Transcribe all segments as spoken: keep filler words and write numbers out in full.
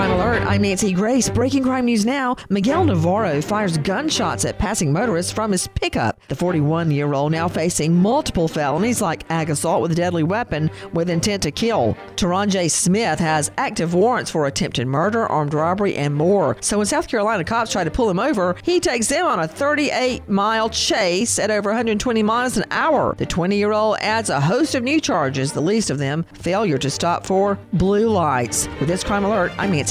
Crime Alert, I'm Nancy Grace. Breaking crime news now. Miguel Navarro fires gunshots at passing motorists from his pickup. The forty-one-year-old now facing multiple felonies like ag assault with a deadly weapon with intent to kill. Taranje Smith has active warrants for attempted murder, armed robbery, and more. So when South Carolina cops try to pull him over, he takes them on a thirty-eight mile chase at over one hundred twenty miles an hour. The twenty-year-old adds a host of new charges, the least of them failure to stop for blue lights. With this Crime Alert, I'm Nancy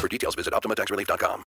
For details, visit Optima Tax Relief dot com.